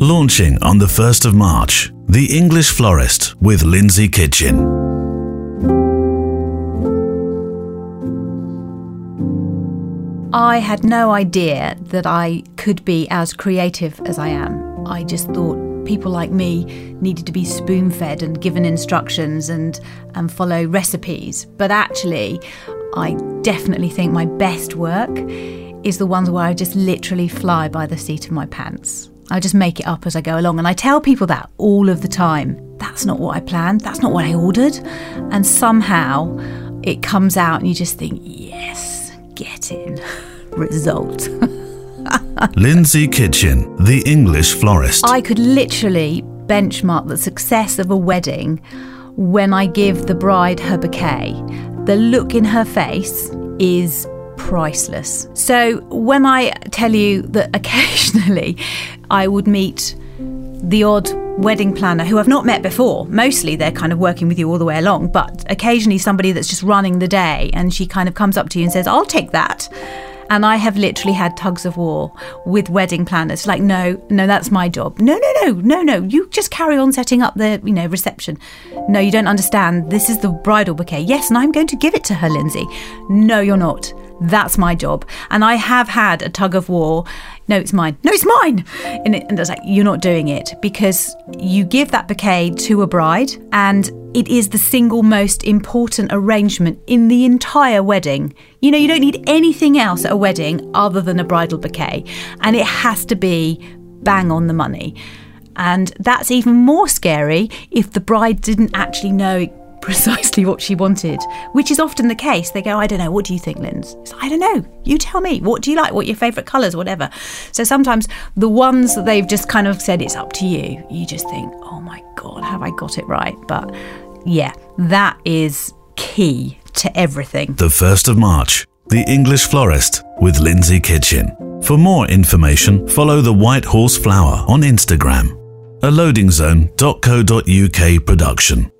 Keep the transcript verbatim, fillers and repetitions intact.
Launching on the first of March, The English Florist with Lindsay Kitchen. I had no idea that I could be as creative as I am. I just thought people like me needed to be spoon-fed and given instructions and, and follow recipes. But actually, I definitely think my best work is the ones where I just literally fly by the seat of my pants. I just make it up as I go along, and I tell people that all of the time. That's not what I planned, that's not what I ordered. And somehow it comes out and you just think, yes. Getting result. Lindsay Kitchen, the English Florist. I could literally benchmark the success of a wedding when I give the bride her bouquet. The look in her face is priceless. So when I tell you that occasionally I would meet the odd wedding planner who I've not met before, mostly they're kind of working with you all the way along, but occasionally somebody that's just running the day, and she kind of comes up to you and says, I'll take that. And I have literally had tugs of war with wedding planners, like, no, no, that's my job. No, no, no, no, no, you just carry on setting up the, you know, reception. No, you don't understand. This is the bridal bouquet. Yes, and I'm going to give it to her, Lindsay. No, you're not. That's my job. And I have had a tug of war. No, it's mine. No, it's mine. And, it, and it's like, you're not doing it, because you give that bouquet to a bride, and it is the single most important arrangement in the entire wedding. You know, you don't need anything else at a wedding other than a bridal bouquet, and it has to be bang on the money. And that's even more scary if the bride didn't actually know precisely what she wanted, which is often the case. They go, I don't know, what do you think, Linz? It's like, I don't know, you tell me, what do you like, what are your favourite colours, whatever. So sometimes the ones that they've just kind of said it's up to you, you just think, oh my God, have I got it right? But yeah, that is key to everything. The first of March, The English Florist with Lindsay Kitchen. For more information, follow the White Horse Flower on Instagram, a loading zone dot co dot U K production.